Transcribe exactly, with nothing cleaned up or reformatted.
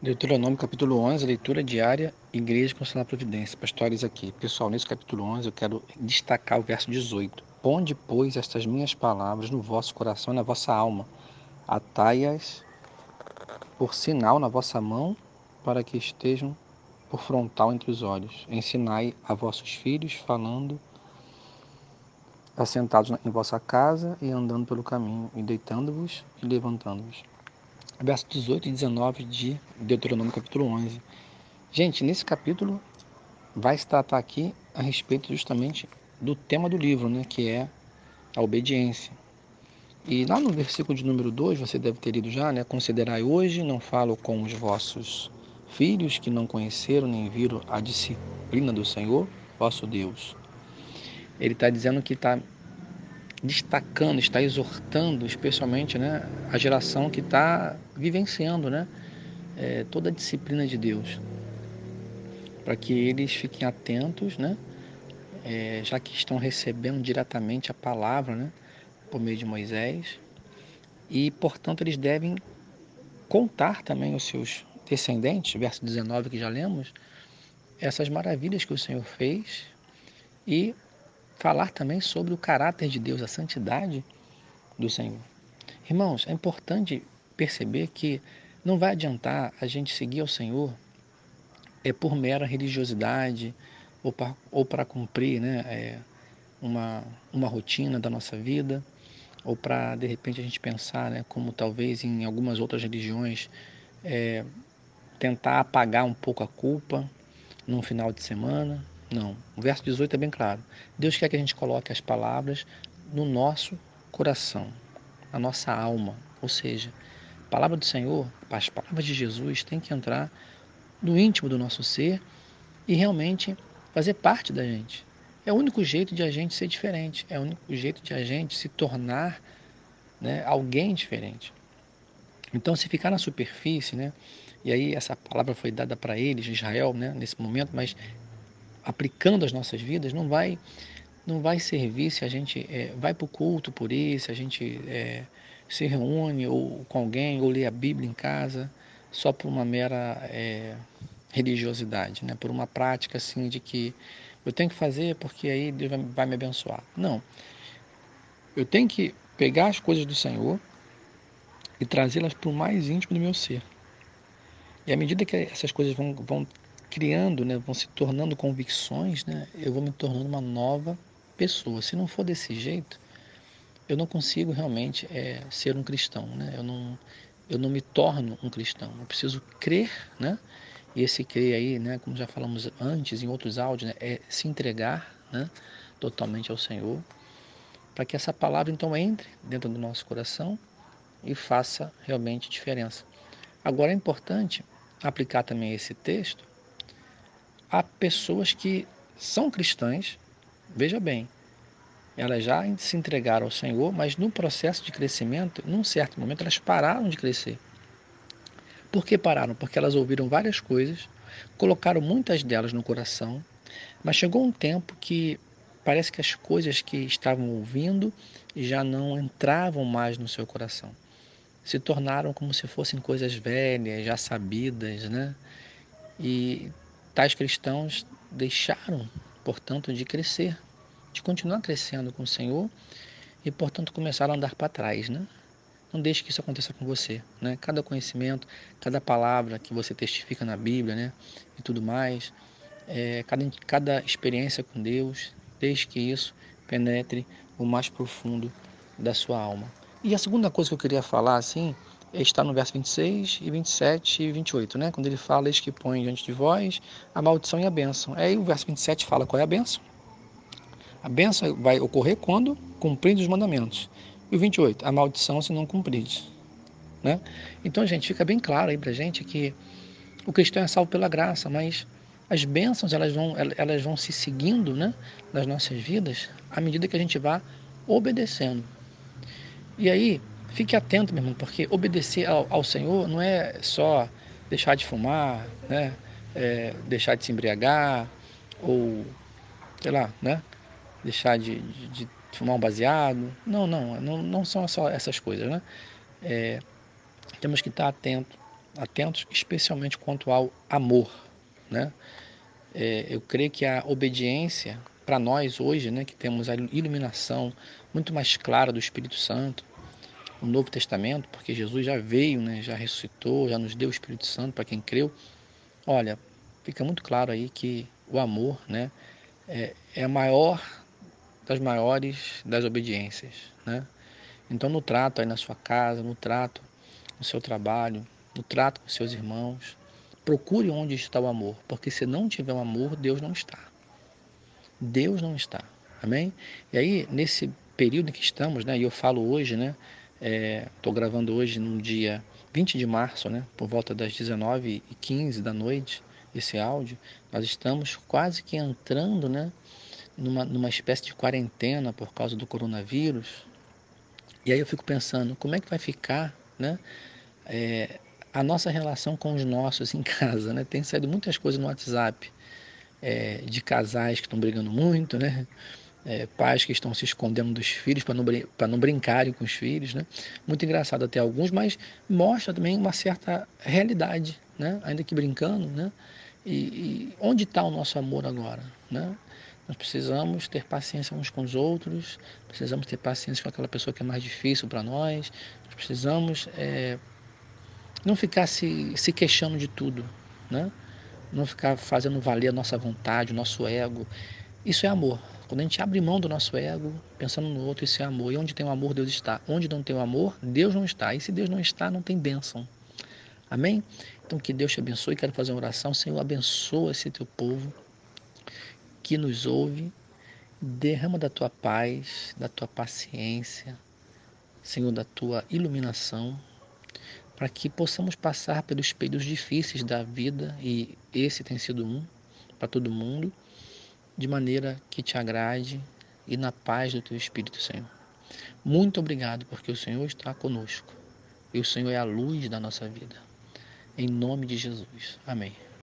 Deuteronômio capítulo onze, leitura diária, Igreja Congregacional da Providência, pastores aqui. Pessoal, nesse capítulo onze eu quero destacar o verso dezoito. Ponde, pois, estas minhas palavras no vosso coração e na vossa alma, atai-as por sinal na vossa mão, para que estejam por frontal entre os olhos. Ensinai a vossos filhos, falando assentados em vossa casa e andando pelo caminho, e deitando-vos e levantando-vos. Verso dezoito e dezenove de Deuteronômio capítulo onze. Gente, nesse capítulo vai se tratar aqui a respeito justamente do tema do livro, né, que é a obediência. E lá no versículo de número dois, você deve ter lido já, né, considerai hoje, não falo com os vossos filhos que não conheceram nem viram a disciplina do Senhor, vosso Deus. Ele está dizendo que está destacando, está exortando, especialmente, né, a geração que está vivenciando, né, é, toda a disciplina de Deus, para que eles fiquem atentos, né, é, já que estão recebendo diretamente a palavra, né, por meio de Moisés, e, portanto, eles devem contar também aos seus descendentes, verso dezenove que já lemos, essas maravilhas que o Senhor fez e falar também sobre o caráter de Deus, a santidade do Senhor. Irmãos, é importante perceber que não vai adiantar a gente seguir ao Senhor é por mera religiosidade ou para ou para cumprir, né, é, uma, uma rotina da nossa vida, ou para, de repente, a gente pensar, né, como talvez em algumas outras religiões, é, tentar apagar um pouco a culpa num final de semana. Não, o verso dezoito é bem claro. Deus quer que a gente coloque as palavras no nosso coração, na nossa alma. Ou seja, a palavra do Senhor, as palavras de Jesus têm que entrar no íntimo do nosso ser e realmente fazer parte da gente. É o único jeito de a gente ser diferente, é o único jeito de a gente se tornar, né, alguém diferente. Então, se ficar na superfície, né, e aí essa palavra foi dada para eles, Israel, né, nesse momento, mas aplicando as nossas vidas, não vai, não vai servir se a gente é, vai para o culto por isso, se a gente é, se reúne ou, com alguém, ou lê a Bíblia em casa, só por uma mera é, religiosidade, né? Por uma prática assim de que eu tenho que fazer porque aí Deus vai, vai me abençoar. Não, eu tenho que pegar as coisas do Senhor e trazê-las para o mais íntimo do meu ser. E à medida que essas coisas vão, vão criando, né, vão se tornando convicções, né, eu vou me tornando uma nova pessoa. Se não for desse jeito, eu não consigo realmente é, ser um cristão, né? eu, não, eu não me torno um cristão, eu preciso crer, né? E esse crer aí, né, como já falamos antes em outros áudios, né, é se entregar, né, totalmente ao Senhor, para que essa palavra então entre dentro do nosso coração e faça realmente diferença. Agora é importante aplicar também esse texto a pessoas que são cristãs, veja bem, elas já se entregaram ao Senhor, mas no processo de crescimento, num certo momento, elas pararam de crescer. Por que pararam? Porque elas ouviram várias coisas, colocaram muitas delas no coração, mas chegou um tempo que parece que as coisas que estavam ouvindo já não entravam mais no seu coração. Se tornaram como se fossem coisas velhas, já sabidas, né? E tais cristãos deixaram, portanto, de crescer, de continuar crescendo com o Senhor e, portanto, começaram a andar para trás, né? Não deixe que isso aconteça com você, né? Cada conhecimento, cada palavra que você testifica na Bíblia, né, e tudo mais, é, cada, cada experiência com Deus, deixe que isso penetre o mais profundo da sua alma. E a segunda coisa que eu queria falar, assim, está no verso vinte e seis, e vinte e sete e vinte e oito, né? Quando ele fala, eis que põe diante de vós a maldição e a bênção. Aí o verso vinte e sete fala qual é a bênção. A bênção vai ocorrer quando cumpridos os mandamentos. E o vinte e oito, a maldição se não cumpridos, né? Então, gente, fica bem claro aí pra gente que o cristão é salvo pela graça, mas as bênçãos elas vão, elas vão se seguindo, né, nas nossas vidas à medida que a gente vá obedecendo. E aí, fique atento, meu irmão, porque obedecer ao, ao Senhor não é só deixar de fumar, né? É, deixar de se embriagar, ou, sei lá, né? Deixar de, de, de fumar um baseado. Não, não, não, não são só essas coisas, né? É, temos que estar atento atentos, especialmente quanto ao amor, né? É, eu creio que a obediência, para nós hoje, né, que temos a iluminação muito mais clara do Espírito Santo, o Novo Testamento, porque Jesus já veio, né, já ressuscitou, já nos deu o Espírito Santo para quem creu. Olha, fica muito claro aí que o amor, né, é, é a maior das maiores das obediências, né? Então, no trato aí na sua casa, no trato no seu trabalho, no trato com seus irmãos, procure onde está o amor, porque se não tiver o amor, Deus não está. Deus não está, amém? E aí, nesse período em que estamos, né, e eu falo hoje, né, estou é, gravando hoje no dia vinte de março, né, por volta das dezenove e quinze da noite, esse áudio, nós estamos quase que entrando, né, numa, numa espécie de quarentena por causa do coronavírus. E aí eu fico pensando, como é que vai ficar, né, é, a nossa relação com os nossos em casa, né? Tem saído muitas coisas no WhatsApp, é, de casais que estão brigando muito, né? É, pais que estão se escondendo dos filhos para não, para não brincarem com os filhos, né? Muito engraçado até alguns, mas mostra também uma certa realidade, né? Ainda que brincando, né? E, e onde está o nosso amor agora, né? Nós precisamos ter paciência uns com os outros, precisamos ter paciência com aquela pessoa que é mais difícil para nós, nós precisamos é, não ficar se, se queixando de tudo, né? Não ficar fazendo valer a nossa vontade, o nosso ego. Isso é amor. Quando a gente abre mão do nosso ego, pensando no outro, isso é amor. E onde tem o amor, Deus está. Onde não tem o amor, Deus não está. E se Deus não está, não tem bênção. Amém? Então que Deus te abençoe. Quero fazer uma oração. Senhor, abençoa esse teu povo que nos ouve. Derrama da tua paz, da tua paciência, Senhor, da tua iluminação, para que possamos passar pelos períodos difíceis da vida, e esse tem sido um para todo mundo, de maneira que te agrade e na paz do teu Espírito, Senhor. Muito obrigado, porque o Senhor está conosco e o Senhor é a luz da nossa vida. Em nome de Jesus. Amém.